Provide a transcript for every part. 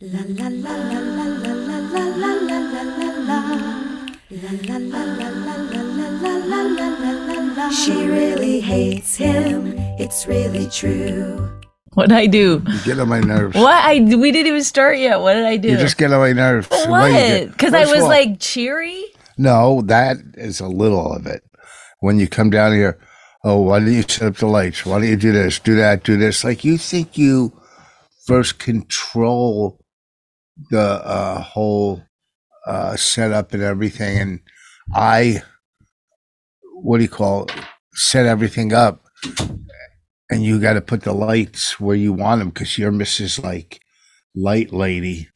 La la la la la la la la la la la la la la la la. She really hates him. It's really true. What did I do? You get on my nerves. What? We didn't even start yet. What did I do? You just get on my nerves. What? Because I was like cheery? No, that is a little of it. When you come down here, oh, why don't you set up the lights? Why don't you do this, do that, do this? Like you think you first control the whole setup and everything, and I set everything up, and you got to put the lights where you want them because you're Mrs. like light lady,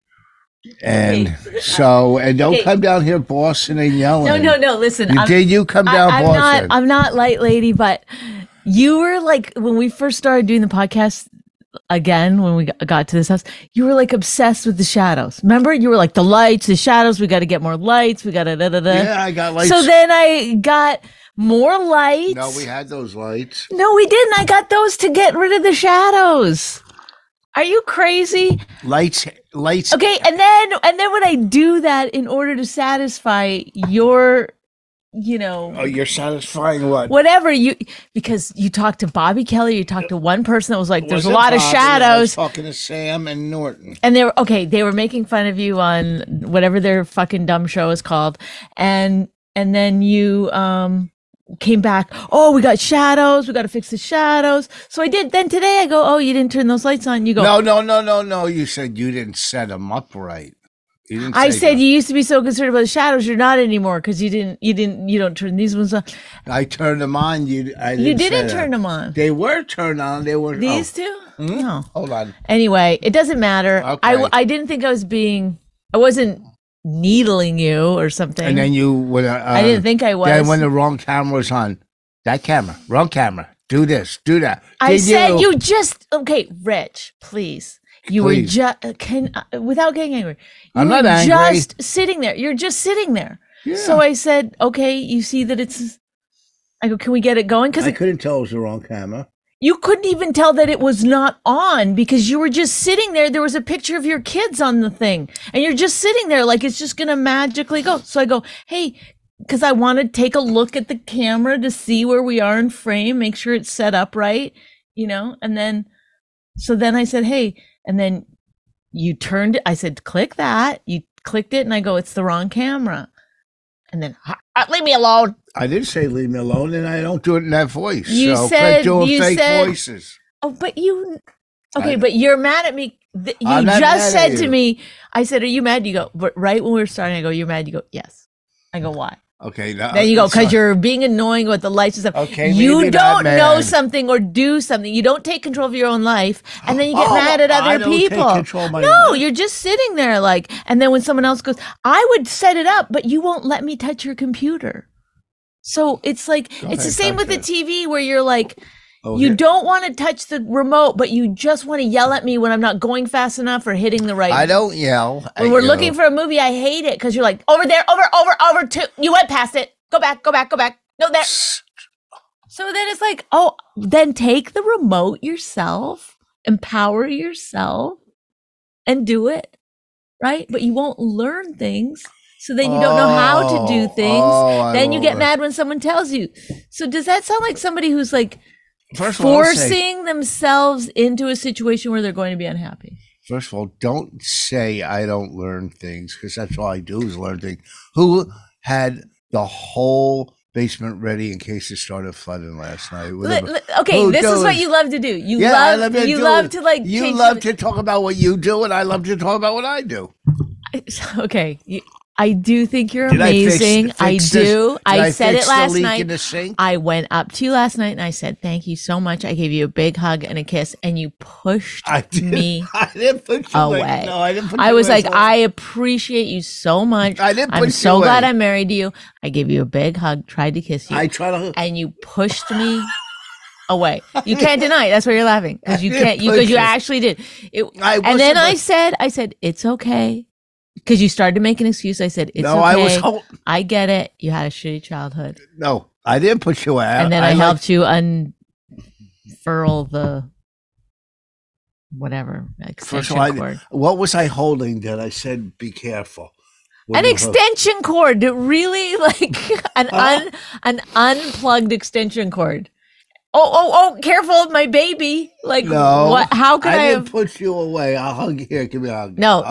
and okay. Don't come down here bossing and yelling. No, listen, I'm not light lady, but you were like, when we first started doing the podcast again, when we got to this house, you were like obsessed with the shadows. Remember, you were like the lights, the shadows. We got to get more lights. We got to da da da. Yeah, I got lights. So then I got more lights. No, we had those lights. No, we didn't. I got those to get rid of the shadows. Are you crazy? Lights. Okay, and then when I do that in order to satisfy your, you're satisfying whatever because you talked to Bobby Kelly, you talked to one person that was like, there's a lot of shadows. I was talking to Sam and Norton, and they were making fun of you on whatever their fucking dumb show is called, and then you came back, oh, we got shadows, we got to fix the shadows. So I did. Then today I go, oh, you didn't turn those lights on. You go, no, you said you didn't set them up right. I said you used to be so concerned about the shadows. You're not anymore because you don't turn these ones on. I turned them on. You didn't turn them on. They were turned on. They were these two. Mm-hmm. No, hold on. Anyway, it doesn't matter. Okay. I didn't think I was being. I wasn't needling you or something. And then you would. I didn't think I was. Then when the wrong camera was on, wrong camera. Do this. Do that. Okay, Rich, please. Without getting angry. I'm not angry. You're just sitting there. Yeah. So I said, okay, you see that it's. I go, can we get it going? Because I couldn't tell it was the wrong camera. You couldn't even tell that it was not on because you were just sitting there. There was a picture of your kids on the thing, and you're just sitting there like it's just gonna magically go. So I go, hey, because I want to take a look at the camera to see where we are in frame, make sure it's set up right, and then. So then I said, hey. And then you turned it. I said, click that. You clicked it, and I go, it's the wrong camera. And then, leave me alone. I didn't say leave me alone, and I don't do it in that voice. You said fake voices. Oh, but you. Okay, but you're mad at me. You just said to me, I said, are you mad? You go, but right when we were starting, I go, you're mad? You go, yes. I go, why? Okay. Then you go, because you're being annoying with the lights and stuff. Okay, you don't know something or do something. You don't take control of your own life, and then you get mad at other people. I don't take control of my life. You're just sitting there like, and then when someone else goes, I would set it up, but you won't let me touch your computer. So it's like, it's the same with the TV where you're like, you don't want to touch the remote, but you just want to yell at me when I'm not going fast enough or hitting the right. I don't yell. When we're looking for a movie, I hate it because you're like, over there, over to. You went past it. Go back. No, there. So then it's like, oh, then take the remote yourself, empower yourself, and do it, right? But you won't learn things. So then you don't know how to do things. Then you get mad when someone tells you. So does that sound like somebody who's like, forcing themselves into a situation where they're going to be unhappy? First of all, don't say I don't learn things, because that's all I do is learn things. Who had the whole basement ready in case it started flooding last night? Okay, this is what you love to do. You love to talk about what you do, and I love to talk about what I do. Okay. I do think you're amazing. I do. I said it last night. I went up to you last night and I said, thank you so much. I gave you a big hug and a kiss, and you pushed me away. No, I didn't put you away. I was like, I appreciate you so much. I'm so glad I'm married to you. I gave you a big hug, tried to kiss you. And you pushed me away. You can't deny it. That's why you're laughing. Because you actually did. I said, it's okay. Because you started to make an excuse. I said, it's okay. I get it. You had a shitty childhood. No, I didn't put you out. And then I helped you unfurl the whatever extension cord. What was I holding that I said be careful? An extension cord, really, like an unplugged extension cord. Oh! Careful, my baby! Like, no, what? How could I didn't put you away? I'll hug you here. Give me a hug. No!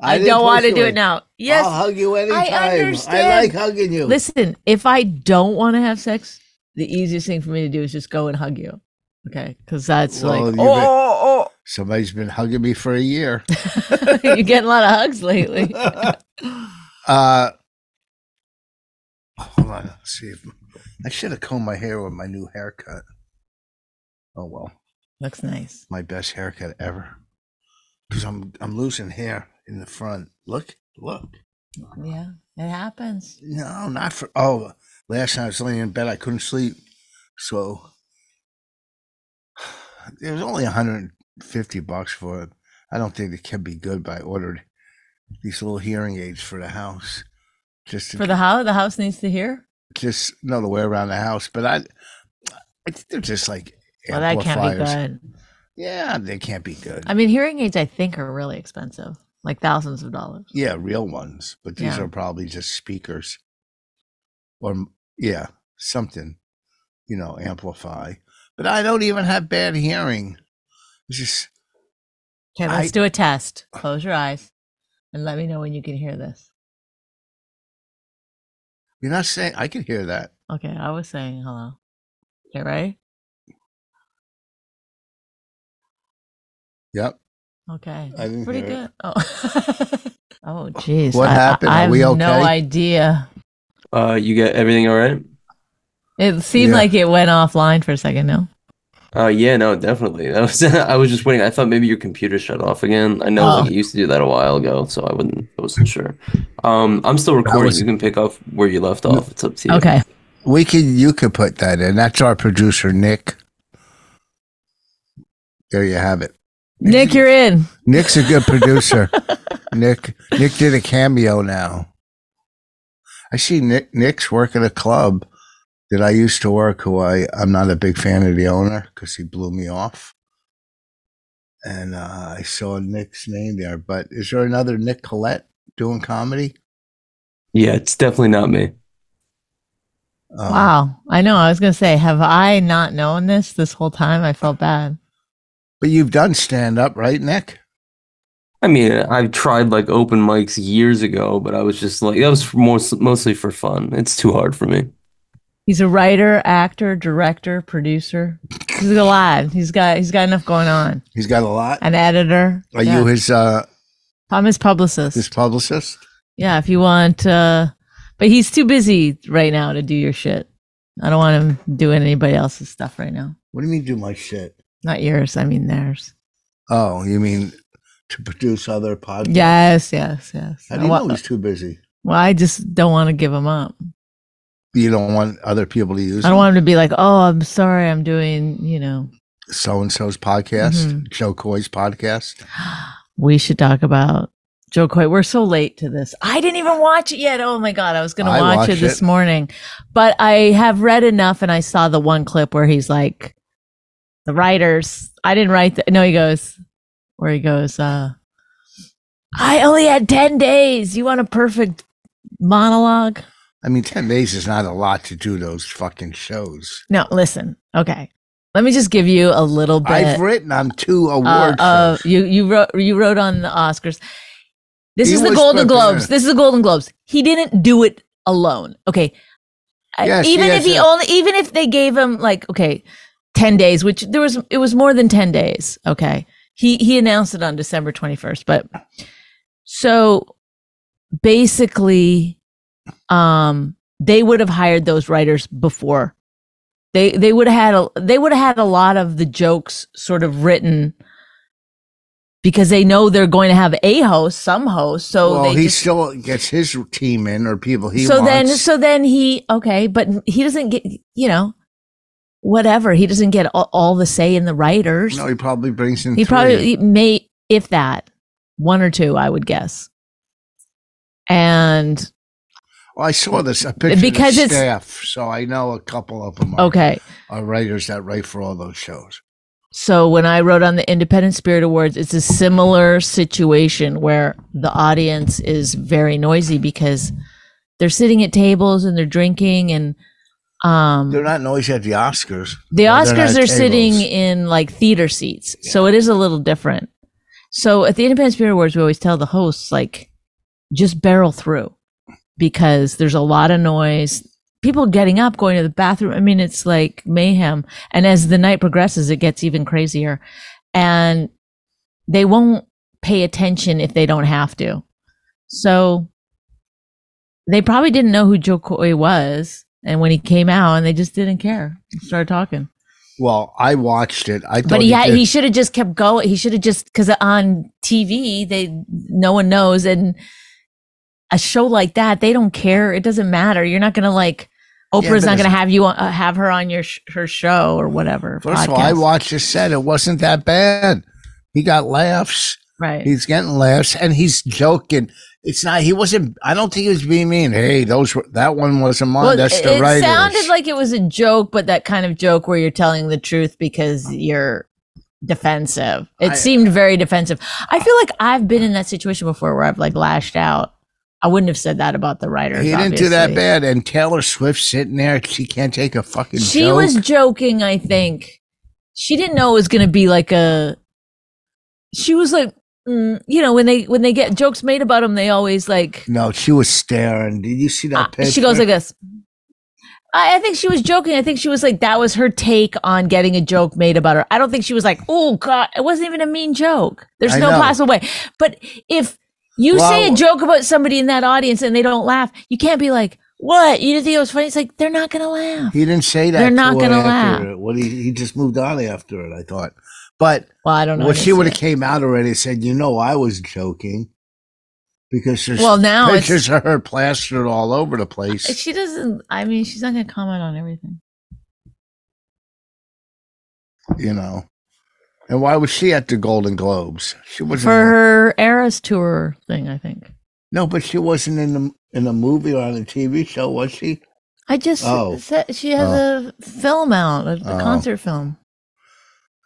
I don't want to do it now. Yes, I'll hug you anytime. I understand. I like hugging you. Listen, if I don't want to have sex, the easiest thing for me to do is just go and hug you. Okay, because that's somebody's been hugging me for a year. You're getting a lot of hugs lately. Hold on, let's see if. I should have combed my hair with my new haircut. Oh well, looks nice. My best haircut ever, because I'm losing hair in the front. Look. Yeah, it happens. No, not for. Oh, last night I was laying in bed. I couldn't sleep, so it was only $150 for it. I don't think it can be good, but I ordered these little hearing aids for the house. Just for the house. The house needs to hear. Just the way around the house, but I think they're just like amplifiers. That can't be good. Yeah, they can't be good. I mean, hearing aids I think are really expensive, like thousands of dollars. Yeah, real ones, but these are probably just speakers, or something, amplify. But I don't even have bad hearing. It's just okay. Let's do a test. Close your eyes, and let me know when you can hear this. You're not saying I could hear that. Okay, I was saying hello. Okay, ready? Yep. Okay. Pretty good. Oh, jeez. What happened? Are we okay? I have no idea. You got everything all right? It seemed like it went offline for a second. No. Yeah, no, definitely. I was just waiting. I thought maybe your computer shut off again. I know you used to do that a while ago, so I wasn't sure. I'm still recording. You can pick up where you left off. It's up to you. Okay. You could put that in. That's our producer, Nick. There you have it. Nick, you're in. Nick's a good producer. Nick did a cameo now. I see Nick's working a club that I used to work, who I'm not a big fan of the owner because he blew me off. And I saw Nick's name there. But is there another Nick Collette doing comedy? Yeah, it's definitely not me. Wow. I know. I was going to say, have I not known this whole time? I felt bad. But you've done stand-up, right, Nick? I mean, I've tried like open mics years ago, but I was just like, that was mostly for fun. It's too hard for me. He's a writer, actor, director, producer. He's a lot. He's got enough going on. He's got a lot. An editor. Are you his? I'm his publicist. His publicist. Yeah, if you want, but he's too busy right now to do your shit. I don't want him doing anybody else's stuff right now. What do you mean, do my shit? Not yours. I mean theirs. Oh, you mean to produce other podcasts? Yes. How do you know he's too busy? Well, I just don't want to give him up. You don't want other people to use it? I don't want him to be like, oh, I'm sorry, I'm doing, so-and-so's podcast, Joe Coy's podcast. We should talk about Joe Coy. We're so late to this. I didn't even watch it yet. Oh, my God. I was going to watch it this morning. But I have read enough, and I saw the one clip where he's like, the writers, I didn't write that. No, he goes, I only had 10 days. You want a perfect monologue? I mean, 10 days is not a lot to do those fucking shows. No, listen. Okay. Let me just give you a little bit. I've written on 2 award shows. You wrote on the Oscars. This is the Golden Globes. This is the Golden Globes. He didn't do it alone. Okay. Yes, even if they gave him 10 days, which it was more than 10 days. Okay. He announced it on December 21st, but so basically they would have hired those writers before. They would have had a lot of the jokes sort of written because they know they're going to have a host, some host. So still gets his team in or people he wants. But he doesn't get whatever. He doesn't get all the say in the writers. No, he probably brings in. He probably may, if that, one or two, I would guess, and. Well, I saw this a picture because of the staff, so I know a couple of them are writers that write for all those shows. So when I wrote on the Independent Spirit Awards, it's a similar situation where the audience is very noisy because they're sitting at tables and they're drinking and they're not noisy at the Oscars. The Oscars are sitting in like theater seats. Yeah. So it is a little different. So at the Independent Spirit Awards, we always tell the hosts, like, just barrel through because there's a lot of noise. People getting up, going to the bathroom. I mean, it's like mayhem. And as the night progresses, it gets even crazier. And they won't pay attention if they don't have to. So they probably didn't know who Joe Coy was. And when he came out, and they just didn't care, started talking. Well, I watched it. I thought, but he should have just kept going. He should have just, because on TV, no one knows, and a show like that, they don't care. It doesn't matter. You're not gonna like Oprah's not gonna have you have her on your her show or whatever. First of all, I watched this set. It wasn't that bad. He got laughs. Right. He's getting laughs, and he's joking. It's not. He wasn't. I don't think he was being mean. Hey, that one wasn't mine. Well, that's the writers. It sounded like it was a joke, but that kind of joke where you're telling the truth because you're defensive. It seemed very defensive. I feel like I've been in that situation before where I've like lashed out. I wouldn't have said that about the writers. He didn't do that bad. And Taylor Swift sitting there, she can't take a fucking joke. She was joking. I think she didn't know it was going to be like a. She was like. You know, when they get jokes made about them, they always like. No, she was staring. Did you see that picture? She goes like this. I think she was joking. I think she was like, that was her take on getting a joke made about her. I don't think she was like, oh God, it wasn't even a mean joke. There's no possible way. But if you say a joke about somebody in that audience and they don't laugh, you can't be like, what? You didn't think it was funny? It's like, they're not going to laugh. He didn't say that. They're not going to laugh. He just moved on after it, I thought. But I don't know. Well, she would have came out already and said, I was joking, because there's pictures of her plastered all over the place. She doesn't. I mean, she's not going to comment on everything. And why was she at the Golden Globes? She wasn't for her Eras Tour thing, I think. No, but she wasn't in a movie or on a TV show, was she? I just said she has a film out, a concert film.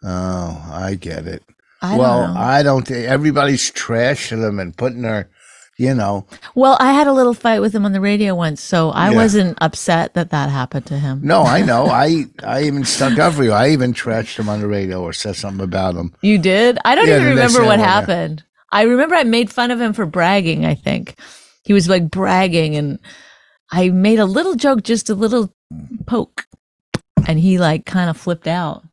Oh, I get it. I don't think everybody's trashing them and putting their, Well, I had a little fight with him on the radio once, so I wasn't upset that happened to him. No, I know. I even stuck up for you. I even trashed him on the radio or said something about him. You did? I don't even remember what happened. I remember I made fun of him for bragging, I think. He was like bragging, and I made a little joke, just a little poke, and he like kind of flipped out.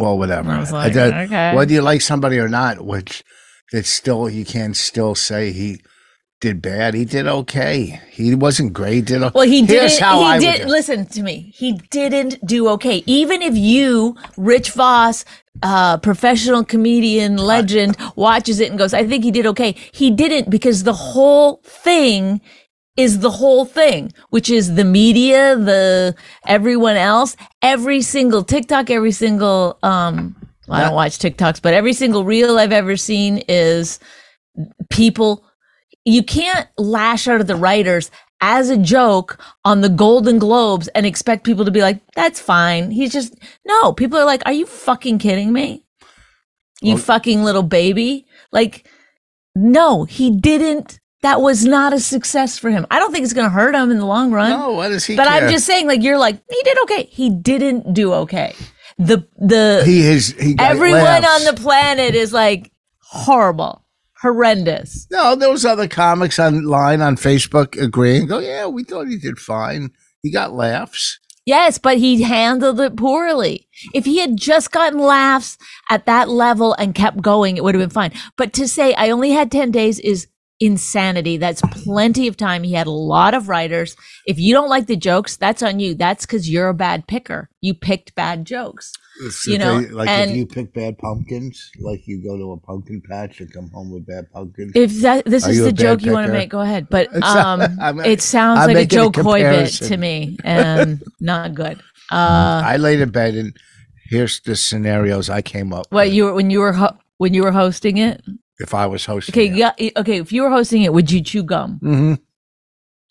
Well, whatever. I was like, okay. Whether you like somebody or not, which it's still, you can still say he did bad. He did okay. He wasn't great. Did okay. Well, listen to me. He didn't do okay. Even if you, Rich Voss, professional comedian legend, watches it and goes, I think he did okay. He didn't, because the whole thing is the whole thing, which is the media, the everyone else, every single TikTok, every single, I don't watch TikToks, but every single reel I've ever seen is people. You can't lash out at the writers as a joke on the Golden Globes and expect people to be like, that's fine. People are like, are you fucking kidding me? You fucking little baby. Like, no, he didn't. That was not a success for him. I don't think it's going to hurt him in the long run. No, what does he care? I'm just saying, like, you're like, he did okay. He didn't do okay. Everyone on the planet is like horrible, horrendous. No, there was other comics online on Facebook agreeing. Go, yeah, we thought he did fine. He got laughs. Yes, but he handled it poorly. If he had just gotten laughs at that level and kept going, it would have been fine. But to say I only had 10 days is insanity. That's plenty of time. He had a lot of writers. If you don't like the jokes, that's on you. That's because you're a bad picker. You picked bad jokes. If you pick bad pumpkins, like you go to a pumpkin patch and come home with bad pumpkins. If this is the joke you want to make, go ahead. But it sounds like a Joe Coy bit to me, and not good. I laid in bed, and here's the scenarios I came up. What with. When you were hosting it. If I was hosting it. Okay, if you were hosting it, would you chew gum? Mm-hmm.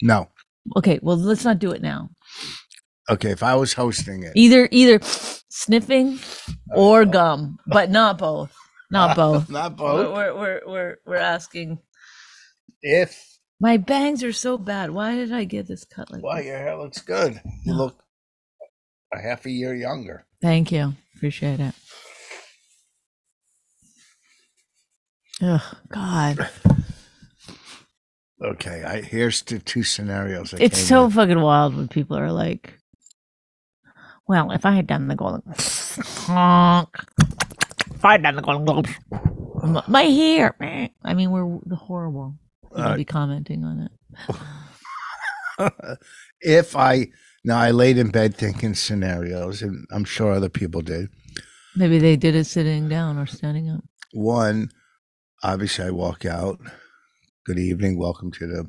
No. Okay, well, let's not do it now. Okay, if I was hosting it. Either sniffing or gum, but not both. Not both. Not both. We're asking if my bangs are so bad. Why did I get this cut like? Well, your hair looks good. You look a half a year younger. Thank you. Appreciate it. Oh God. Okay, here's the two scenarios. It's so fucking wild when people are like, well, if I had done the Golden Globes, my hair, man. I mean, we're horrible to be commenting on it. I laid in bed thinking scenarios, and I'm sure other people did. Maybe they did it sitting down or standing up. One, obviously I walk out. Good evening. Welcome to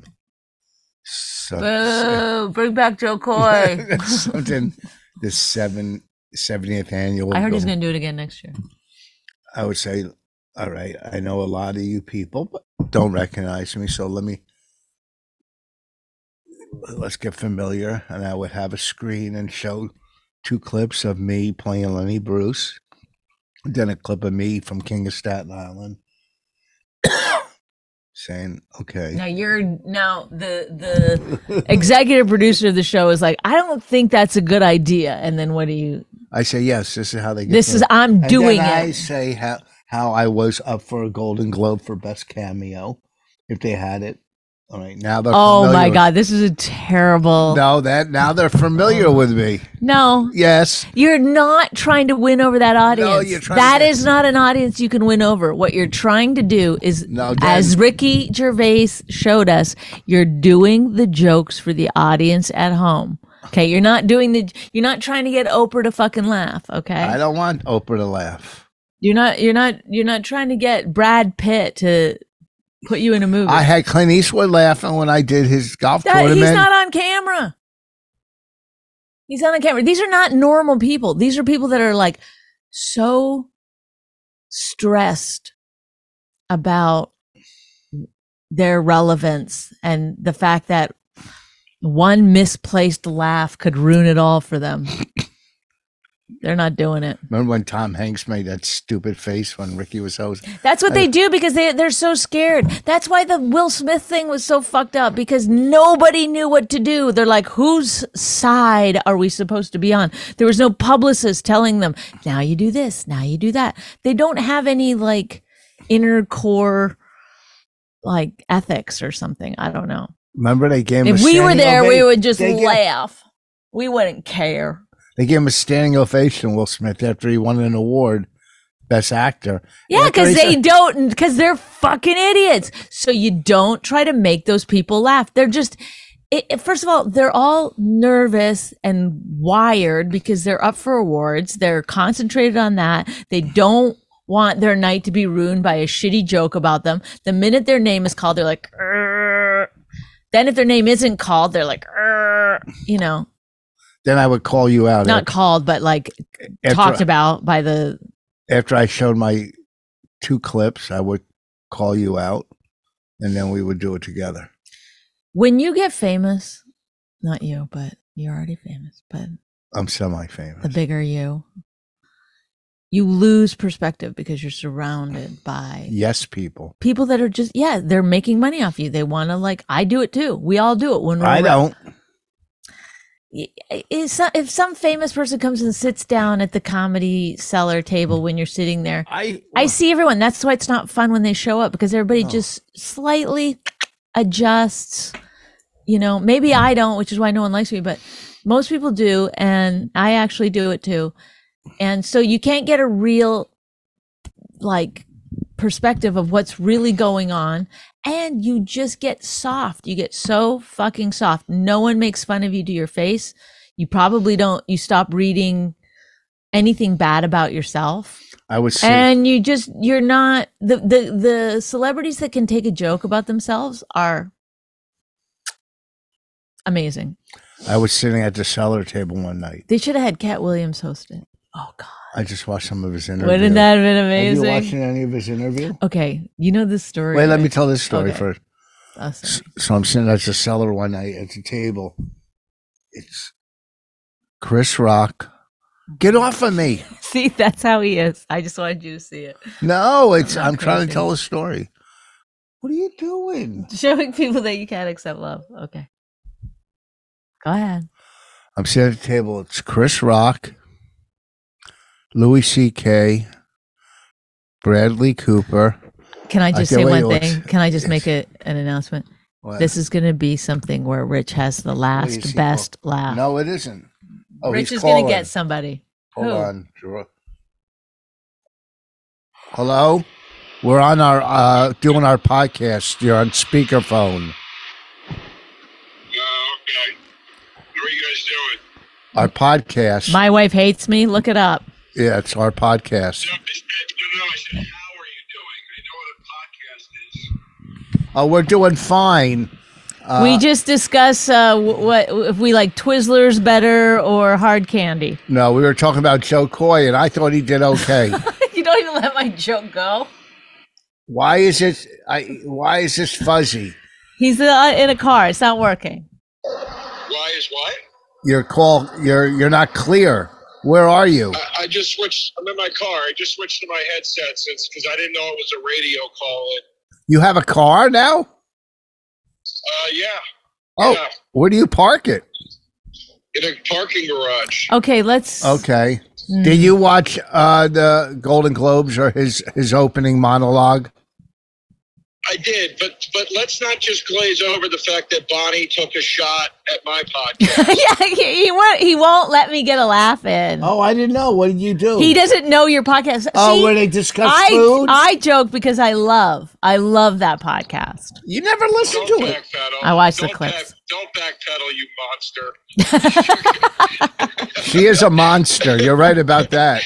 the. Bring back Joe Coy. Something. The 70th annual. I heard he's going to do it again next year. I would say, all right, I know a lot of you people but don't recognize me, so let's get familiar. And I would have a screen and show two clips of me playing Lenny Bruce, then a clip of me from King of Staten Island. Saying, okay. Now the executive producer of the show is like, I don't think that's a good idea. And then what do you? I say, yes, this is how they get this is, I'm doing it. I say how I was up for a Golden Globe for best cameo, if they had it. All right, now they're familiar. Oh my God, this is a terrible. No, that now they're familiar with me. No. Yes. You're not trying to win over that audience. No, you're trying. That is not an audience you can win over. What you're trying to do is, as Ricky Gervais showed us, you're doing the jokes for the audience at home. Okay, you're not trying to get Oprah to fucking laugh. Okay. I don't want Oprah to laugh. You're not trying to get Brad Pitt to put you in a movie. I had Clint Eastwood laughing when I did his golf tournament. He's not on camera. He's not on camera. These are not normal people. These are people that are like so stressed about their relevance and the fact that one misplaced laugh could ruin it all for them. They're not doing it. Remember when Tom Hanks made that stupid face when Ricky was host? That's what they do because they're so scared. That's why the Will Smith thing was so fucked up because nobody knew what to do. They're like, whose side are we supposed to be on? There was no publicist telling them, now you do this, now you do that. They don't have any like inner core like ethics or something. I don't know. Remember they gave him if we were there, we would just laugh. We wouldn't care. They gave him a standing ovation, Will Smith, after he won an award, Best Actor. Yeah, because they're fucking idiots. So you don't try to make those people laugh. They're just, first of all, they're all nervous and wired because they're up for awards. They're concentrated on that. They don't want their night to be ruined by a shitty joke about them. The minute their name is called, they're like, Urgh. Then if their name isn't called, they're like, Urgh, you know. Then I would call you out. Not called, but like talked about by the. After I showed my two clips, I would call you out and then we would do it together. When you get famous, not you, but you're already famous, but. I'm semi-famous. The bigger you lose perspective because you're surrounded by. Yes, people. People that are just, they're making money off you. They want to like, I do it too. We all do it when we're I around. Don't. If some famous person comes and sits down at the comedy cellar table when you're sitting there, I see everyone. That's why it's not fun when they show up because everybody just slightly adjusts. You know, maybe I don't, which is why no one likes me, but most people do. And I actually do it too. And so you can't get a real like perspective of what's really going on. And you just get soft. You get so fucking soft. No one makes fun of you to your face. You probably don't. You stop reading anything bad about yourself. I would say. And you're not the celebrities that can take a joke about themselves are amazing. I was sitting at the cellar table one night. They should have had Katt Williams host it. Oh God. I just watched some of his interview. Wouldn't that have been amazing? Have you watched any of his interview? Okay. You know this story. Wait, let me tell this story first. Oh, so I'm sitting at the cellar one night at the table. It's Chris Rock, Get off of me. See, that's how he is. I just wanted you to see it. No, it's I'm trying to tell a story. What are you doing? Showing people that you can't accept love. Okay. Go ahead. I'm sitting at the table. It's Chris Rock, Louis C.K., Bradley Cooper. Can I just say one thing? Can I just make an announcement? What? This is going to be something where Rich has the last, best laugh. No, it isn't. Oh, Rich is going to get somebody. Hold on. Sure. Hello? We're on our doing our podcast. You're on speakerphone. Okay. What are you guys doing? Our podcast. My wife hates me. Look it up. Yeah, it's our podcast. No, I said, how are you doing? I know what a podcast is. Oh, we're doing fine. We just discuss what if we like Twizzlers better or hard candy. No, we were talking about Joe Coy, and I thought he did okay. You don't even let my joke go. Why is it? Why is this fuzzy? He's in a car. It's not working. Why is what? Your call. You're not clear. Where are you? I just switched. I'm in my car. I just switched to my headset since because I didn't know it was a radio call. You have a car now? Yeah. Oh, yeah. Where do you park it? In a parking garage. Okay, let's. Okay. Mm. Did you watch the Golden Globes or his opening monologue? I did, but let's not just glaze over the fact that Bonnie took a shot at my podcast. Yeah, he won't let me get a laugh in. Oh, I didn't know. What did you do? He doesn't know your podcast. Oh, see, where they discuss food? I joke because I love that podcast. You never listen to it. I watch the clips. Don't backpedal, you monster. She is a monster. You're right about that.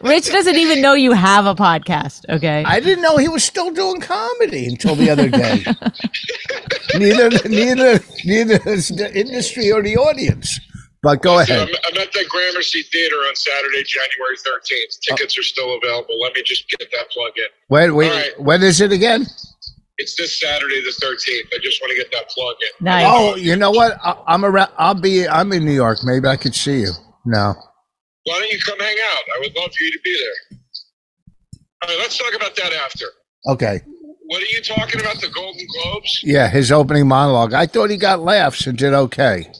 Rich doesn't even know you have a podcast, okay? I didn't know he was still doing comedy until the other day. neither is the industry or the audience. But go ahead. I'm at the Gramercy Theater on Saturday, January 13th. Tickets are still available. Let me just get that plug in. When is it again? It's this Saturday, the 13th. I just want to get that plug in. Nice. Oh, you know what? I'm around. I'm in New York. Maybe I could see you. No. Why don't you come hang out? I would love for you to be there. All right, let's talk about that after. Okay. What are you talking about? The Golden Globes? Yeah, his opening monologue. I thought he got laughs and did okay.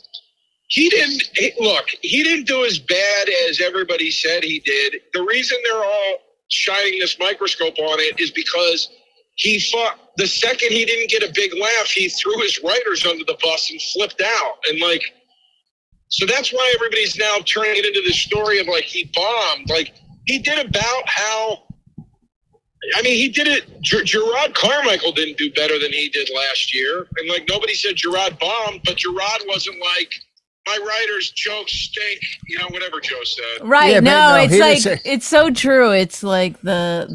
He didn't. Look, he didn't do as bad as everybody said he did. The reason they're all shining this microscope on it is because he fought. The second he didn't get a big laugh, he threw his writers under the bus and flipped out. And like, so that's why everybody's now turning it into this story of like, he bombed. Like he did about how, I mean, he did it. Jerrod Carmichael didn't do better than he did last year. And like, nobody said Jerrod bombed, but Jerrod wasn't like, my writer's jokes stink, you know, whatever Joe said. Right. Yeah, no, it's like, it's so true. It's like the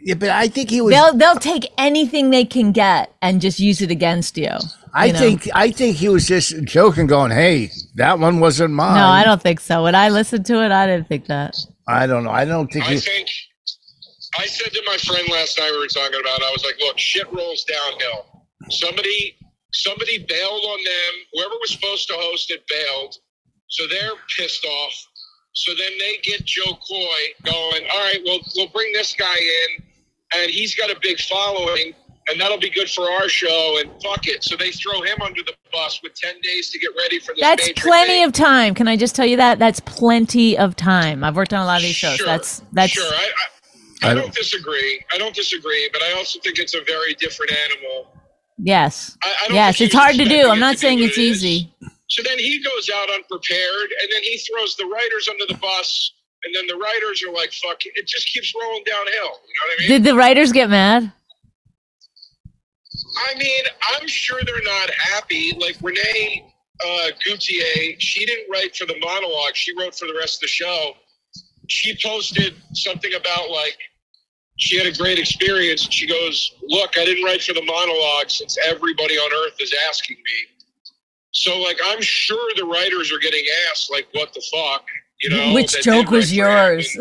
yeah, but I think he was. They'll take anything they can get and just use it against you. I think he was just joking, going, "Hey, that one wasn't mine." No, I don't think so. When I listened to it, I didn't think that. I don't know. I don't think. I said to my friend last night, we were talking about. I was like, "Look, shit rolls downhill. Somebody bailed on them. Whoever was supposed to host it bailed, so they're pissed off. So then they get Joe Coy going. All right, well, we'll bring this guy in." And he's got a big following, and that'll be good for our show, and fuck it. So they throw him under the bus with 10 days to get ready for this. That's plenty of time. Can I just tell you that? That's plenty of time. I've worked on a lot of these shows. That's sure. I don't disagree. I don't disagree, but I also think it's a very different animal. Yes. Yes, it's hard to do. I'm not saying it's easy. So then he goes out unprepared, and then he throws the writers under the bus. And then the writers are like, fuck it. It just keeps rolling downhill. You know what I mean? Did the writers get mad? I mean, I'm sure they're not happy. Like Renee Gautier, she didn't write for the monologue. She wrote for the rest of the show. She posted something about like, she had a great experience. And she goes, look, I didn't write for the monologue since everybody on earth is asking me. So like, I'm sure the writers are getting asked like, what the fuck? You know, which joke was yours?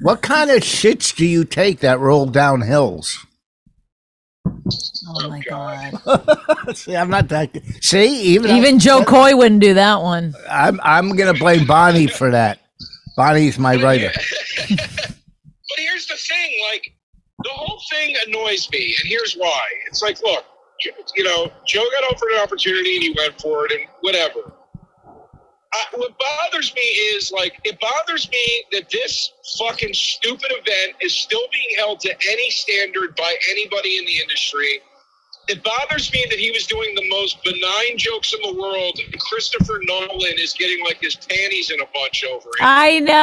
What kind of shits do you take that roll down hills? Oh my God. See, I'm not that good. See, even Joe Coy wouldn't do that one. I'm going to blame Bonnie for that. Bonnie's my writer. But here's the thing, like, the whole thing annoys me, and here's why. It's like, look, you know, Joe got offered an opportunity, and he went for it, and whatever. What bothers me is, like, it bothers me that this fucking stupid event is still being held to any standard by anybody in the industry. It bothers me that he was doing the most benign jokes in the world, and Christopher Nolan is getting like his panties in a bunch over it. I know.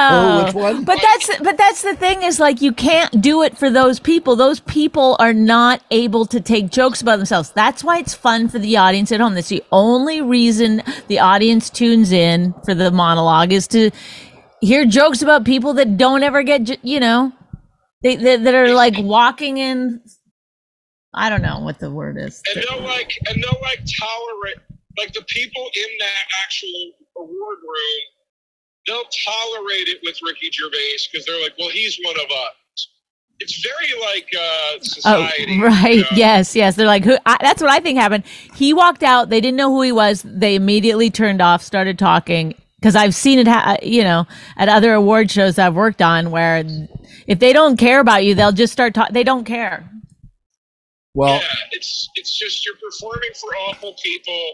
Oh, which one? But that's the thing is, like, you can't do it for those people. Those people are not able to take jokes about themselves. That's why it's fun for the audience at home. That's the only reason the audience tunes in for the monologue, is to hear jokes about people that don't ever get, you know, that are like walking in. I don't know what the word is. And they'll tolerate, like, the people in that actual award room, they'll tolerate it with Ricky Gervais because they're like, well, he's one of us. It's very like society. Oh, right. You know? Yes. They're like, that's what I think happened. He walked out. They didn't know who he was. They immediately turned off, started talking. Because I've seen it, at other award shows I've worked on, where if they don't care about you, they'll just start talking. They don't care. Well, yeah, it's just, you're performing for awful people.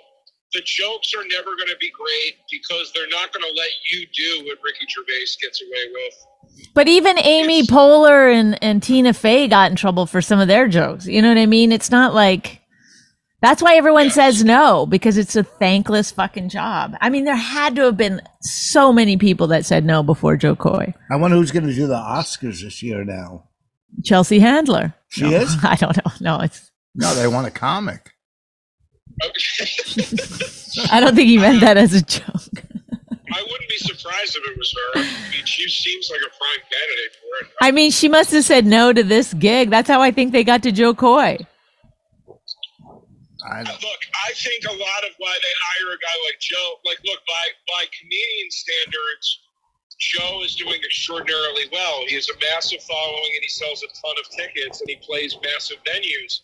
The jokes are never going to be great because they're not going to let you do what Ricky Gervais gets away with. But even Amy Poehler and Tina Fey got in trouble for some of their jokes. You know what I mean? It's not like, that's why everyone says no, because it's a thankless fucking job. I mean, there had to have been so many people that said no before Joe Coy. I wonder who's going to do the Oscars this year now. Chelsea Handler. She is? I don't know. No, they want a comic. I don't think he meant that as a joke. I wouldn't be surprised if it was her. I mean, she seems like a prime candidate for it. I mean, she must have said no to this gig. That's how I think they got to Joe Coy. Look, I think a lot of why they hire a guy like Joe, like, look, by comedian standards, Joe is doing extraordinarily well. He has a massive following, and he sells a ton of tickets, and he plays massive venues.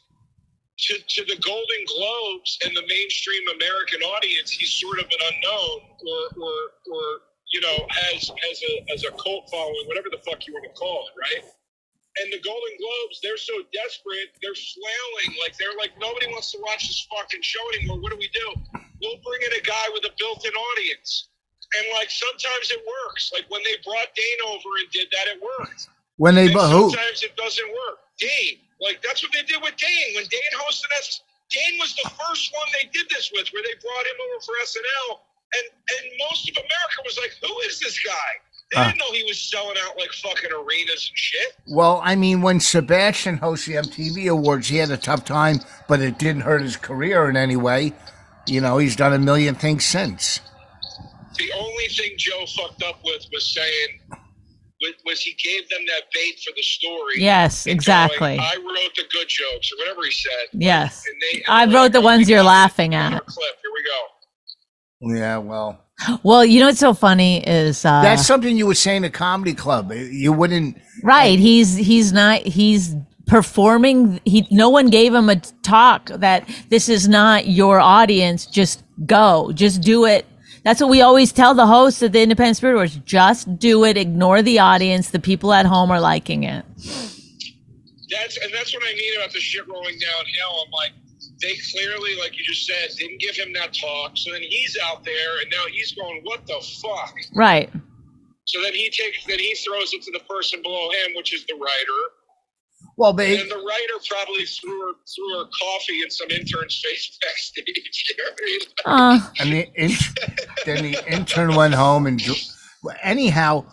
To the Golden Globes and the mainstream American audience, he's sort of an unknown, or you know, as a cult following, whatever the fuck you want to call it, right? And the Golden Globes, they're so desperate, they're flailing, like, they're like, nobody wants to watch this fucking show anymore. What do we do? We'll bring in a guy with a built-in audience. And, like, sometimes it works. Like, when they brought Dane over and did that, it worked. Sometimes it doesn't work. Dane. Like, that's what they did with Dane. When Dane hosted us, Dane was the first one they did this with, where they brought him over for SNL. And most of America was like, who is this guy? They didn't know he was selling out, like, fucking arenas and shit. Well, I mean, when Sebastian hosted the MTV Awards, he had a tough time, but it didn't hurt his career in any way. You know, he's done a million things since. The only thing Joe fucked up with was saying, was he gave them that bait for the story. Yes, exactly. Going, I wrote the good jokes, or whatever he said. Yes. I wrote the ones you're laughing at. Clip. Here we go. Yeah, well. Well, you know what's so funny is... that's something you would say in a comedy club. You wouldn't... Right, he's performing. No one gave him a talk that this is not your audience. Just go. Just do it. That's what we always tell the hosts of the Independent Spirit Awards. Just do it. Ignore the audience. The people at home are liking it. That's what I mean about the shit rolling downhill. I'm like, they clearly, like you just said, didn't give him that talk. So then he's out there, and now he's going, what the fuck? Right. So then he throws it to the person below him, which is the writer. Well, and the writer probably threw her coffee in some intern's face backstage. And the intern went home and. Anyhow,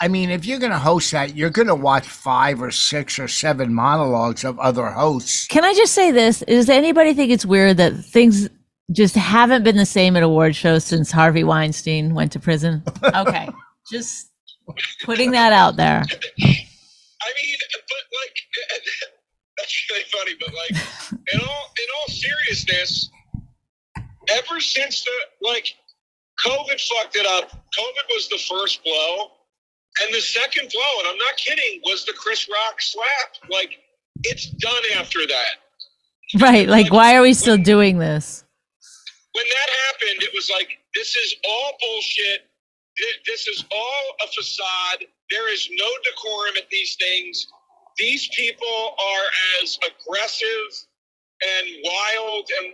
I mean, if you're going to host that, you're going to watch 5 or 6 or 7 monologues of other hosts. Can I just say this? Does anybody think it's weird that things just haven't been the same at award shows since Harvey Weinstein went to prison? Okay, just putting that out there. I mean, but like, that's really funny, but like, in all seriousness, ever since COVID fucked it up, COVID was the first blow, and the second blow, and I'm not kidding, was the Chris Rock slap. Like, it's done after that. Right. Like, why are we still doing this? When that happened, it was like, this is all bullshit. This is all a facade. There is no decorum at these things. These people are as aggressive and wild and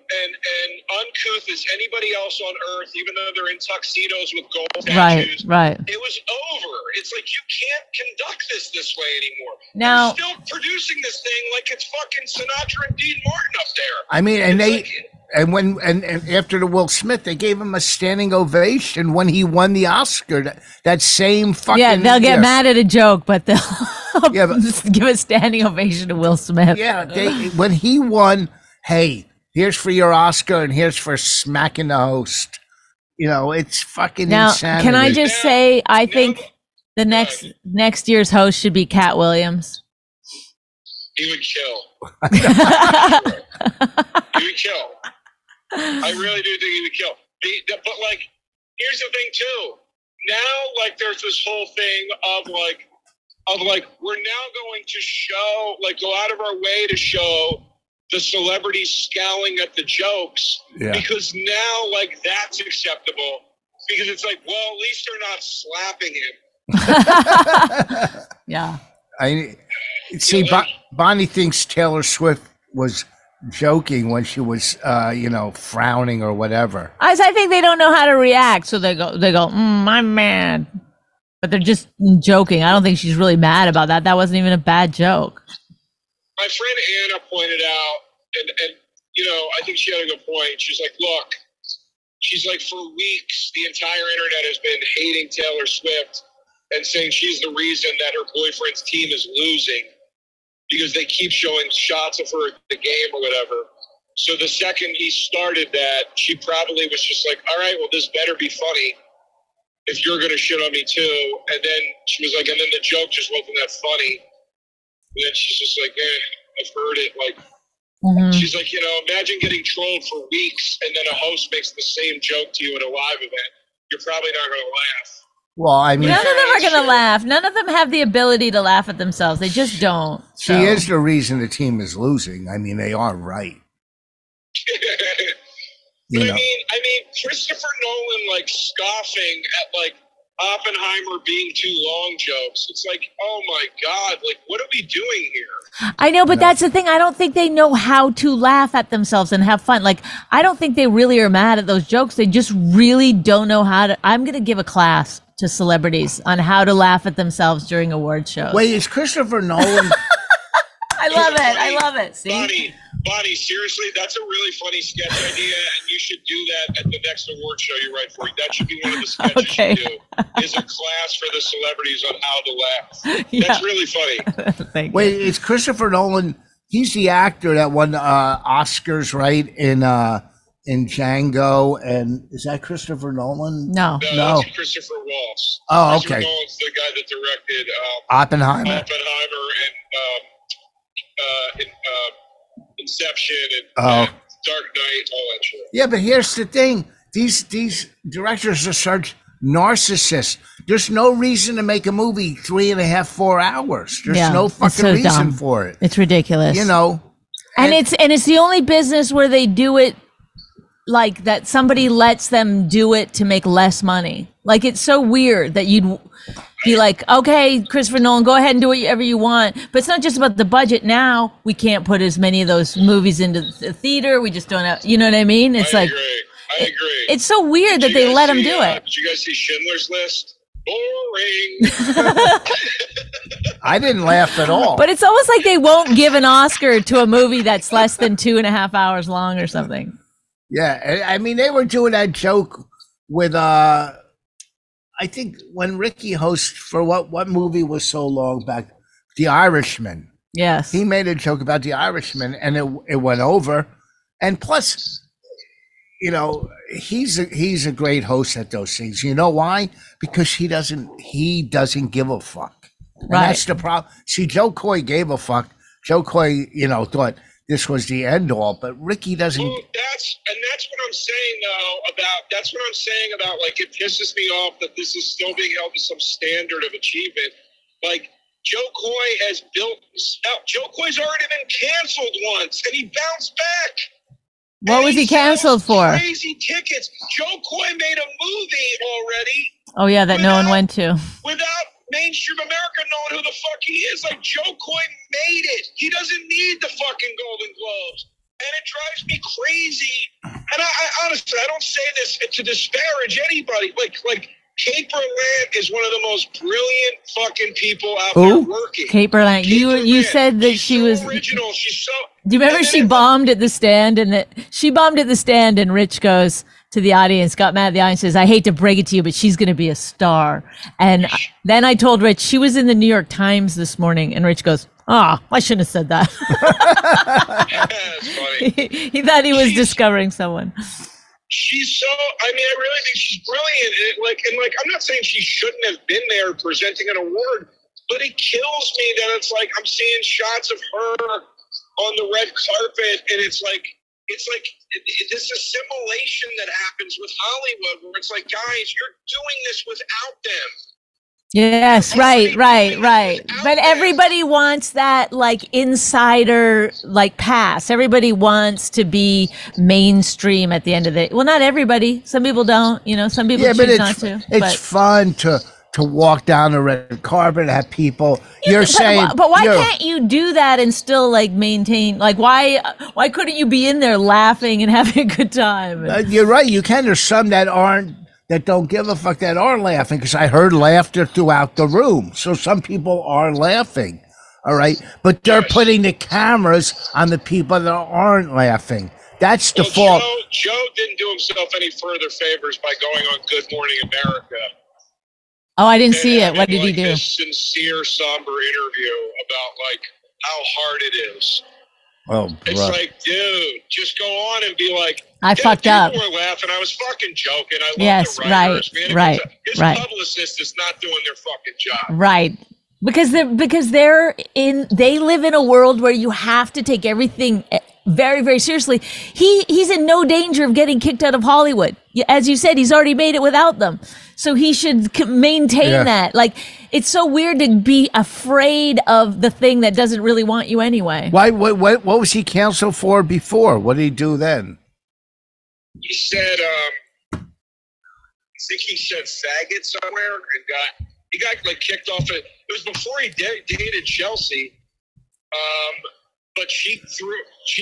uncouth as anybody else on earth, even though they're in tuxedos with gold tattoos. Right. It was over. It's like, you can't conduct this way anymore. Now, they're still producing this thing like it's fucking Sinatra and Dean Martin up there. I mean, and it's and after the Will Smith, they gave him a standing ovation when he won the Oscar. That same fucking they'll get mad at a joke, but they'll just give a standing ovation to Will Smith. Yeah, when he won, hey, here's for your Oscar and here's for smacking the host. You know, it's fucking insanity. Can I just say, I think the next year's host should be Katt Williams. He would kill. He would kill. I really do think he would kill. But, like, here's the thing, too. Now, like, there's this whole thing of we're now going to show, like, go out of our way to show the celebrities scowling at the jokes. Yeah. Because now, like, that's acceptable. Because it's like, well, at least they're not slapping him. Yeah. Bonnie thinks Taylor Swift was joking when she was frowning or whatever. I think they don't know how to react, so they go I'm mad, but they're just joking. I don't think she's really mad about that. That wasn't even a bad joke. My friend Anna pointed out, and I think she had a good point. She's like, look, she's like, for weeks the entire internet has been hating Taylor Swift and saying she's the reason that her boyfriend's team is losing, because they keep showing shots of her at the game or whatever. So the second he started that, she probably was just like, all right, well, this better be funny if you're going to shit on me too. And then she was like, and then the joke just wasn't that funny. And then she's just like, I've heard it. Like, she's like, imagine getting trolled for weeks and then a host makes the same joke to you at a live event. You're probably not going to laugh. Well, I mean, none of them are going to laugh. None of them have the ability to laugh at themselves. They just don't. So. She is the reason the team is losing. I mean, they are right. I mean, Christopher Nolan, like, scoffing at, like, Oppenheimer being too long jokes. It's like, oh my God, like, what are we doing here? I know, but that's the thing. I don't think they know how to laugh at themselves and have fun. Like, I don't think they really are mad at those jokes. They just really don't know how to. I'm going to give a class to celebrities on how to laugh at themselves during award shows. Wait, is Christopher Nolan? I love it. I love it. See? Bonnie, seriously, that's a really funny sketch idea, and you should do that at the next award show you write for you. That should be one of the sketches you do, is a class for the celebrities on how to laugh. Yeah. That's really funny. Wait, it's Christopher Nolan. He's the actor that won Oscars, right, in Django, and is that Christopher Nolan? No. That's Christopher Waltz. Oh, okay. Christopher Nolan's the guy that directed Oppenheimer and Inception and Dark Knight, all that shit. Yeah, but here's the thing: these directors are such narcissists. There's no reason to make a movie 3.5-4 hours. There's no fucking reason for it. It's ridiculous. And it's the only business where they do it. Like that somebody lets them do it to make less money. Like, it's so weird that you'd be like, okay, Christopher Nolan, go ahead and do whatever you want. But it's not just about the budget. Now we can't put as many of those movies into the theater. We just don't have, you know what I mean? It's I agree. It's so weird that they let them do it. Did you guys see Schindler's List? Boring. I didn't laugh at all. But it's almost like they won't give an Oscar to a movie that's less than 2.5 hours long or something. Yeah, I mean, they were doing that joke with, I think when Ricky hosted for what movie was so long back, The Irishman. Yes. He made a joke about The Irishman, and it went over. And plus, he's a great host at those things. You know why? Because he doesn't give a fuck. Right. And that's the problem. See, Joe Coy gave a fuck. Joe Coy, thought this was the end all, but Ricky doesn't. Well, that's what I'm saying though about. That's what I'm saying about, like, it pisses me off that this is still being held to some standard of achievement. Like, Joe Coy has built out. Joe Coy's already been canceled once, and he bounced back. What was he canceled for? Crazy tickets. Joe Coy made a movie already. Oh, yeah, that no one went to. Without mainstream America knowing who the fuck he is. Like, Joe Coy made it. He doesn't need the fucking Golden Globes. And it drives me crazy. And I honestly, I don't say this to disparage anybody. Like Kate Berlant is one of the most brilliant fucking people out there working. Kate Berlant. You said that she was original. She's so. Do you remember she bombed at the stand and Rich goes to the audience, got mad at the audience, says, I hate to break it to you, but she's going to be a star. And then I told Rich, she was in the New York Times this morning, and Rich goes, I shouldn't have said that. Yeah, he thought he was discovering someone. She's so, I mean, I really think she's brilliant. And I'm not saying she shouldn't have been there presenting an award, but it kills me that it's like I'm seeing shots of her on the red carpet, and it's like this assimilation that happens with Hollywood, where it's like, guys, you're doing this without them. Yes, right. But everybody wants that insider pass. Everybody wants to be mainstream at the end of the day. Well, not everybody. Some people don't, some people choose not to. It's fun to walk down the red carpet and have people. But why can't you do that and still maintain? Why couldn't you be in there laughing and having a good time? You're right. You can. There's some that don't give a fuck, that are laughing, because I heard laughter throughout the room. So some people are laughing, all right? But they're putting the cameras on the people that aren't laughing. That's the fault. Joe didn't do himself any further favors by going on Good Morning America. Oh, I didn't see it. What did he do? A sincere, somber interview about how hard it is. Oh, bro. It's dude, just go on and be like, I fucked up. People were laughing. I was fucking joking. I love the writers. Yes, right. His publicist is not doing their fucking job. Right. Because they live in a world where you have to take everything very, very seriously. He's in no danger of getting kicked out of Hollywood. As you said, he's already made it without them. So he should maintain that. It's so weird to be afraid of the thing that doesn't really want you anyway. Why? What was he canceled for before? What did he do then? He said, I think he said faggot somewhere, and he got kicked off. It was before he dated Chelsea, but she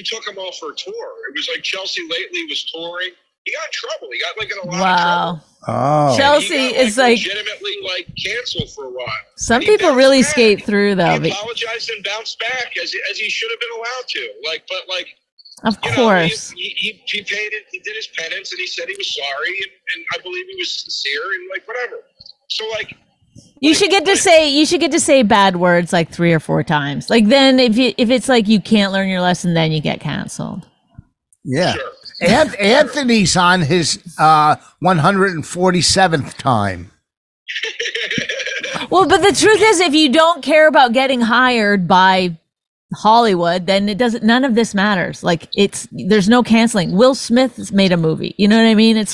took him off her tour. It was Chelsea lately was touring. He got in trouble. He got in a lot of trouble. Oh, Chelsea is legitimately canceled for a while. Some people really skate through though. He apologized and bounced back as he should have been allowed to. Of course. He paid it. He did his penance, and he said he was sorry, and I believe he was sincere, and whatever. So you should get to say bad words 3 or 4 times. Then if it's you can't learn your lesson, then you get canceled. Yeah, sure. Anthony's on his 147th time. Well, but the truth is, if you don't care about getting hired by Hollywood, then it doesn't, none of this matters. There's no canceling. Will Smith made a movie. You know what I mean? It's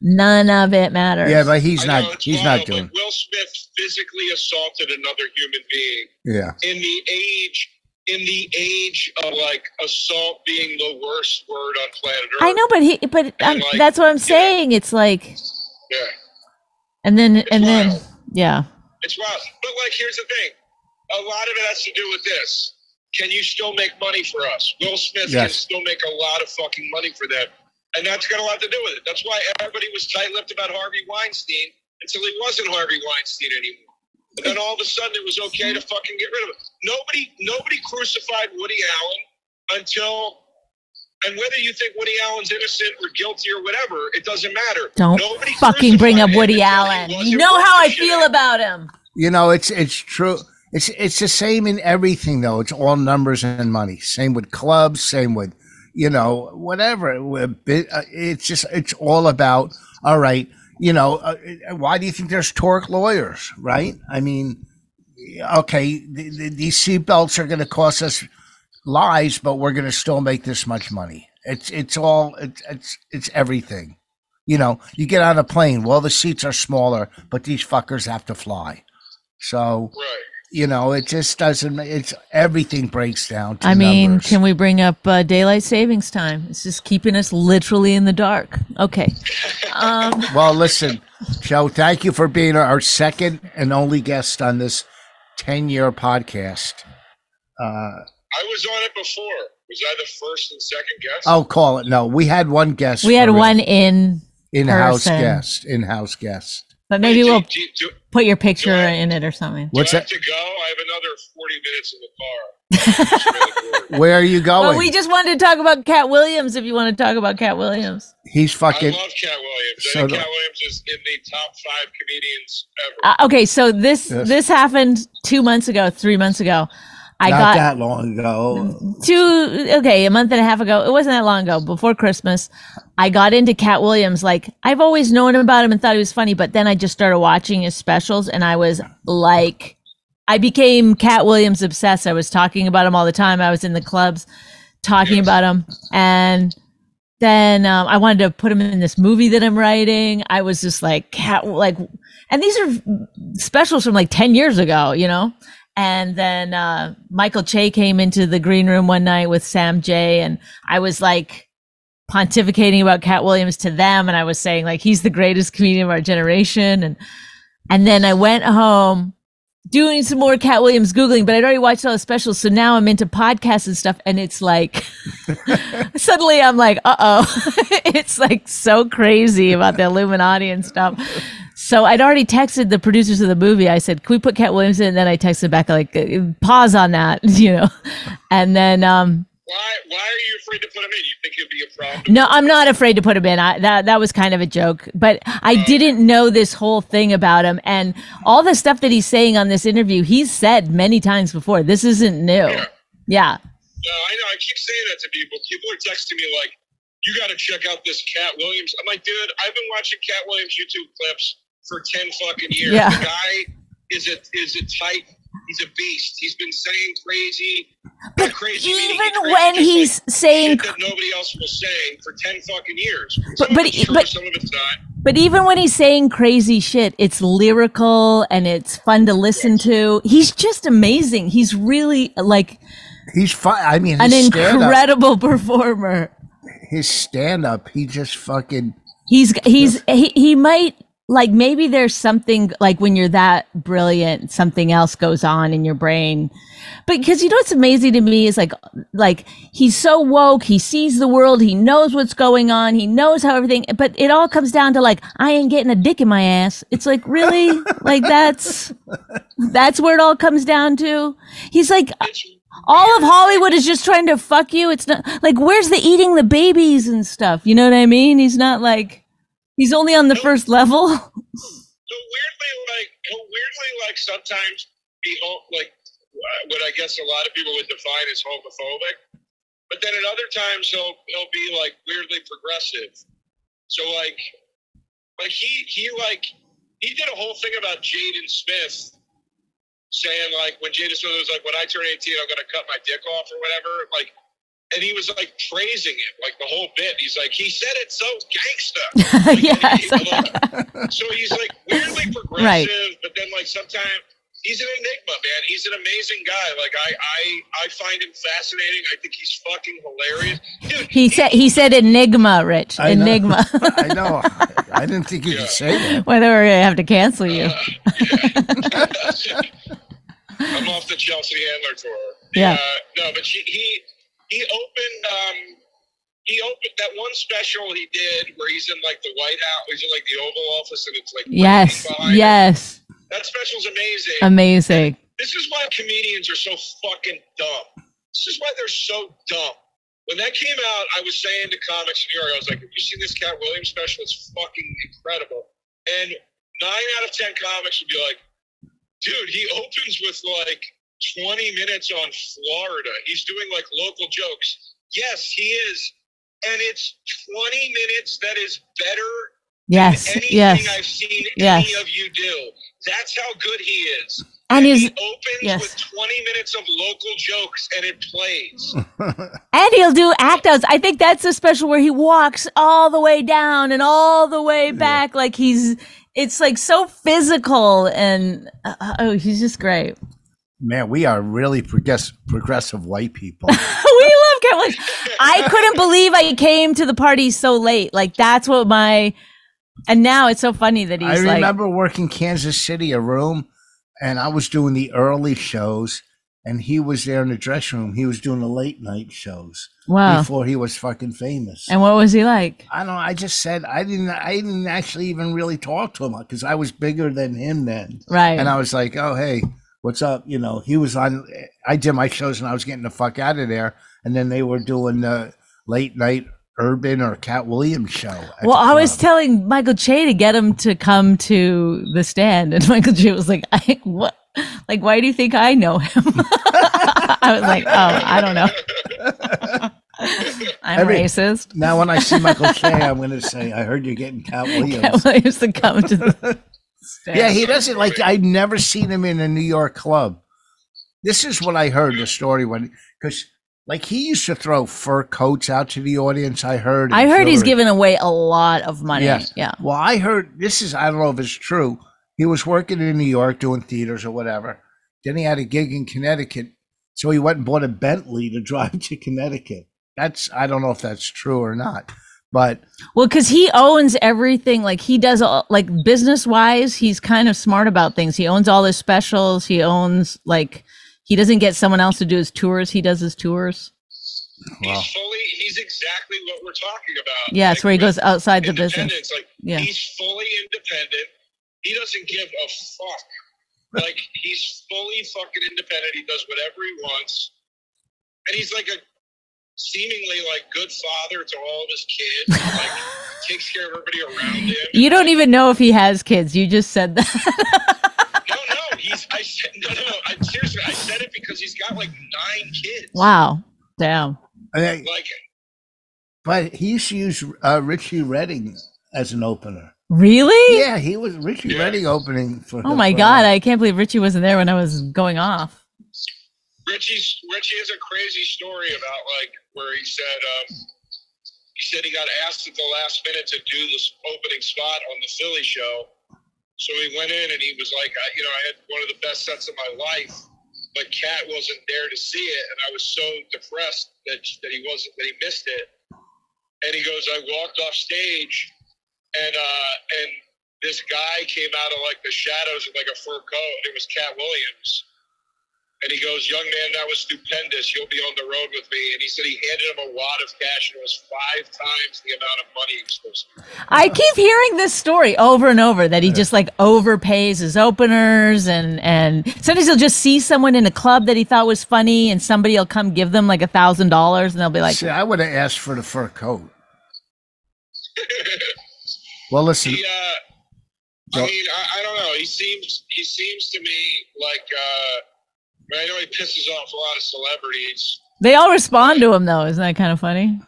none of it matters. Yeah, but he's not doing. Will Smith physically assaulted another human being. Yeah. In the age of assault being the worst word on planet Earth. I know, but that's what I'm saying. It's yeah. And then, yeah. It's wild. But here's the thing. A lot of it has to do with this. Can you still make money for us? Will Smith can still make a lot of fucking money for them. And that's got a lot to do with it. That's why everybody was tight-lipped about Harvey Weinstein until he wasn't Harvey Weinstein anymore. And then all of a sudden it was okay to fucking get rid of it. Nobody crucified Woody Allen until, and whether you think Woody Allen's innocent or guilty or whatever, it doesn't matter. Don't nobody fucking bring up Woody Allen. You know how I feel about him. It's true. It's the same in everything, though. It's all numbers and money. Same with clubs. Same with, whatever. It's all about, all right, why do you think there's torque lawyers, right? I mean, okay, these seatbelts are going to cost us lives, but we're going to still make this much money. It's everything. You get on a plane. Well, the seats are smaller, but these fuckers have to fly. So. Right. You know, it just doesn't. It's everything breaks down to numbers. Can we bring up daylight savings time? It's just keeping us literally in the dark. Okay. Well, listen, Joe, thank you for being our second and only guest on this 10-year podcast. I was on it before. Was I the first and second guest? I'll call it. No, we had one guest. We had one in-house guest. But maybe we'll put your picture in it or something. What's that? To go, I have another 40 minutes in the car. Really. Where are you going? Well, we just wanted to talk about Katt Williams. If you want to talk about Katt Williams, he's fucking. I love Katt Williams. So I think Katt Williams is in the top 5 comedians ever. Okay, so this happened 3 months ago. A month and a half ago. It wasn't that long ago, before Christmas. I got into Katt Williams. Like, I've always known about him and thought he was funny, but then I just started watching his specials, and I was like, I became Katt Williams obsessed. I was talking about him all the time. I was in the clubs talking about him, and then I wanted to put him in this movie that I'm writing. I was just like, and these are specials from like 10 years ago, you know? And then Michael Che came into the green room one night with Sam J, and I was like pontificating about Katt Williams to them, and I was saying like he's the greatest comedian of our generation, and then I went home doing some more Katt Williams Googling, but I'd already watched all the specials, so now I'm into podcasts and stuff, and it's like suddenly I'm like, it's like so crazy about the Illuminati and stuff. So I'd already texted the producers of the movie. I said, can we put Katt Williams in? And then I texted back, like, pause on that, you know. And then... Why are you afraid to put him in? You think it'd be a problem? No, I'm not afraid to put him in. That was kind of a joke. But I didn't know this whole thing about him. And all the stuff that he's saying on this interview, he's said many times before. This isn't new. Yeah. No, I know. I keep saying that to people. People are texting me like, you got to check out this Katt Williams. I'm like, dude, I've been watching Katt Williams YouTube clips for 10 fucking years. Yeah. The guy is a titan. He's a beast. He's been saying crazy. Even when he's saying shit that nobody else will say for 10 fucking years. But even when he's saying crazy shit, it's lyrical and it's fun to listen to. He's just amazing. He's really like he's fun. I mean, an incredible performer. His stand-up, he just fucking. He might. Like maybe there's something like when you're that brilliant, something else goes on in your brain. But because you know what's amazing to me is like he's so woke, he sees the world, he knows what's going on, he knows how everything. But it all comes down to like I ain't getting a dick in my ass. It's like really like that's where it all comes down to. He's like all of Hollywood is just trying to fuck you. It's not like where's the eating the babies and stuff. You know what I mean? He's not like. He's only on the first level. He'll weirdly, like sometimes be like what I guess a lot of people would define as homophobic, but then at other times he'll be like weirdly progressive. So like he did a whole thing about Jaden Smith saying like when Jaden Smith was like when I turn 18 I'm gonna cut my dick off or whatever like. And he was like praising him, like the whole bit. He's like, he said it so gangsta. Like, yes. So he's like weirdly progressive, right. But then like sometimes he's an enigma, man. He's an amazing guy. Like I find him fascinating. I think he's fucking hilarious. Dude, he said enigma, Rich. I enigma. Know. I know. I didn't think you could say that. Whether we're gonna have to cancel you. I'm off the Chelsea Handler tour. Yeah. No, but He opened that one special he did where he's in like the White House, he's in like the Oval Office, and it's like yes. That special's amazing. Amazing. This is why comedians are so fucking dumb. This is why they're so dumb. When that came out, I was saying to comics in New York, I was like, "Have you seen this Katt Williams special? It's fucking incredible." And 9 out of 10 comics would be like, "Dude, he opens with like." 20 minutes on Florida. He's doing like local jokes. Yes, he is. And it's 20 minutes that is better than anything I've seen any of you do. That's how good he is. And he opens with 20 minutes of local jokes, and it plays. And he'll do act-outs. I think that's the special where he walks all the way down and all the way back. Like it's like so physical, and he's just great. Man, we are really progressive white people. We love Katt Williams. I couldn't believe I came to the party so late. Like, that's what my... And now it's so funny that he's like... I remember working Kansas City, a room, and I was doing the early shows, and he was there in the dressing room. He was doing the late night shows. Wow. Before he was fucking famous. And what was he like? I don't know. I just said... I didn't actually even really talk to him, because I was bigger than him then. Right. And I was like, oh, hey... What's up? You know, he was on, I did my shows and I was getting the fuck out of there. And then they were doing the late night urban or Katt Williams show. Well, I was telling Michael Che to get him to come to the stand. And Michael Che was like, what? Like, why do you think I know him? I was like, oh, I don't know. I'm racist. Now when I see Michael Che, I'm going to say, I heard you're getting Katt Williams. Katt Williams to come to the stand. Yeah, he doesn't like. I've never seen him in a New York club. This is what I heard the story when, because like he used to throw fur coats out to the audience. I heard he's giving away a lot of money. Yes. Yeah. Well, I heard this is. I don't know if it's true. He was working in New York doing theaters or whatever. Then he had a gig in Connecticut, so he went and bought a Bentley to drive to Connecticut. That's. I don't know if that's true or not. But well, because he owns everything, like he does all, like business wise, he's kind of smart about things. He owns all his specials. He owns, like, he doesn't get someone else to do his tours. He does his tours. Wow. He's exactly what we're talking about. Yeah, like, it's where he goes outside the business. Like, yeah. He's fully independent. He doesn't give a fuck. Like, he's fully fucking independent. He does whatever he wants. And he's like a seemingly like good father to all of his kids, like takes care of everybody around him. You don't even know if he has kids. You just said that. No. I said no. Seriously, I said it because he's got like 9 kids. Wow, damn. But he used to use Richie Redding as an opener. Really? Yeah, he was Richie Redding opening for. Oh my God, I can't believe Richie wasn't there when I was going off. Richie has a crazy story about like where he said he got asked at the last minute to do this opening spot on the Philly show, so he went in and he was like, I had one of the best sets of my life, but Katt wasn't there to see it, and I was so depressed that he missed it. And he goes, I walked off stage, and this guy came out of like the shadows with like a fur coat, and it was Katt Williams. And he goes, young man, that was stupendous. You'll be on the road with me. And he said he handed him a wad of cash, and it was 5 times the amount of money he was supposed to make. I keep hearing this story over and over that he just like overpays his openers, and sometimes he'll just see someone in a club that he thought was funny, and somebody will come give them like $1,000, and they'll be like, see, I would have asked for the fur coat. Well, listen. I don't know. He seems to me like. I know he pisses off a lot of celebrities. They all respond to him, though. Isn't that kind of funny?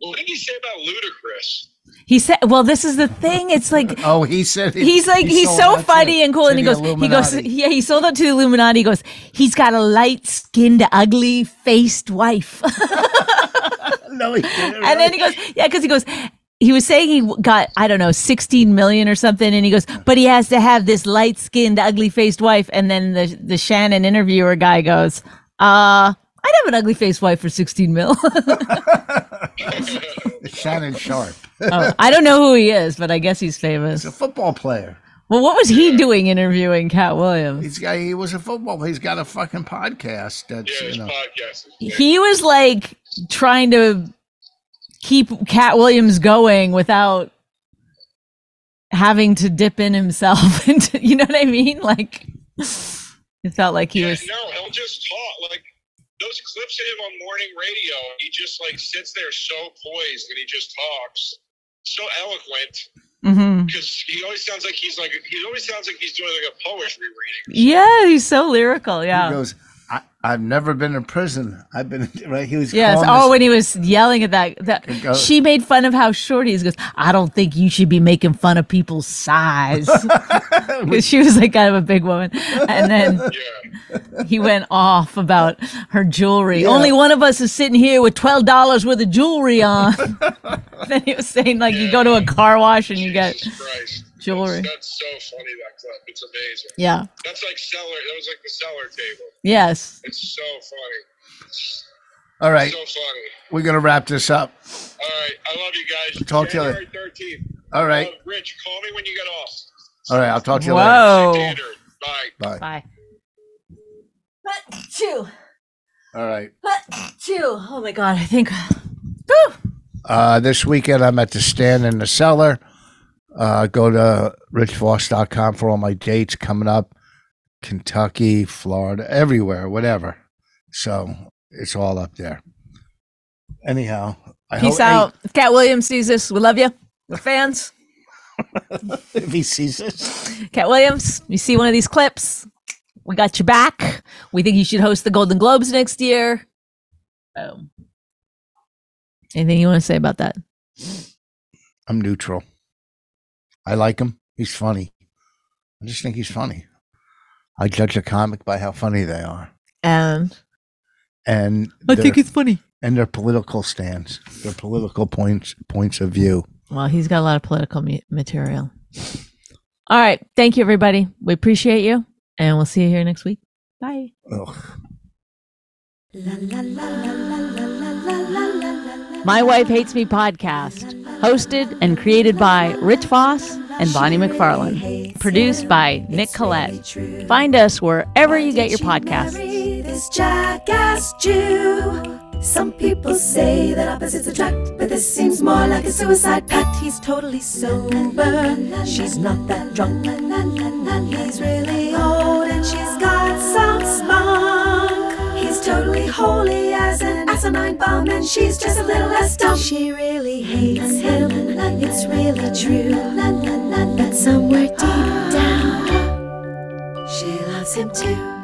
What did he say about Ludacris? He said, well, this is the thing. It's like, oh, he said, he's so funny and cool. And he goes, he sold out to the Illuminati. He goes, he's got a light-skinned, ugly-faced wife. No, he didn't. And then he goes, yeah, because he goes, he was saying he got, I don't know, 16 million or something. And he goes, but he has to have this light skinned, ugly faced wife. And then the Shannon interviewer guy goes, I'd have an ugly faced wife for 16 mil. Shannon Sharp. Oh, I don't know who he is, but I guess he's famous. He's a football player. Well, what was he doing interviewing Katt Williams? He was a football player. He's got a fucking podcast. Podcast. He was like trying to keep Katt Williams going without having to dip in himself into, you know what I mean? Like, it felt like he was. No, he'll just talk. Like, those clips of him on morning radio, he just like sits there so poised and he just talks so eloquent, because mm-hmm. he always sounds like he's doing like a poetry reading. Yeah, he's so lyrical. Yeah. He goes, I've never been in prison. I've been right. He was when he was yelling at that she made fun of how short he is. Goes, I don't think you should be making fun of people's size. Because she was like kind of a big woman, and then he went off about her jewelry. Yeah. Only one of us is sitting here with $12 worth of jewelry on. Then he was saying like you go to a car wash and Jesus you get. Christ. jewelry. That's so funny, that clip. It's amazing. Yeah. That's like Cellar. That was like the Cellar table. Yes. It's so funny. All right. It's so funny. We're going to wrap this up. All right. I love you guys. Talk to you later. January 13th. All right. Rich, call me when you get off. All right. I'll talk to you later. Bye. Bye. Bye. All right. Oh, my God. I think. Woo! This weekend, I'm at the Stand in the Cellar. Go to richvoss.com for all my dates coming up. Kentucky, Florida, everywhere, whatever. So it's all up there. Anyhow. Peace out. If Katt Williams sees this, we love you. We're fans. If he sees this. Katt Williams, you see one of these clips, we got your back. We think you should host the Golden Globes next year. Boom. Anything you want to say about that? I'm neutral. I like him. He's funny. I just think he's funny. I judge a comic by how funny they are. And I think it's funny. And their political stance, their political points of view. Well, he's got a lot of political material. All right. Thank you, everybody. We appreciate you. And we'll see you here next week. Bye. My Wife Hates Me podcast, hosted and created by Rich Voss and Bonnie McFarlane, produced by Nick Collette. Find us wherever you get your podcasts. Some people say that opposites attract, but this seems more like a suicide pact. He's totally sober, she's not that drunk. He's really old and she's got some spunk. He's totally holy as an asinine bomb, and she's just a little less dumb. She really hates him, it's really true, but somewhere deep down, she loves him too.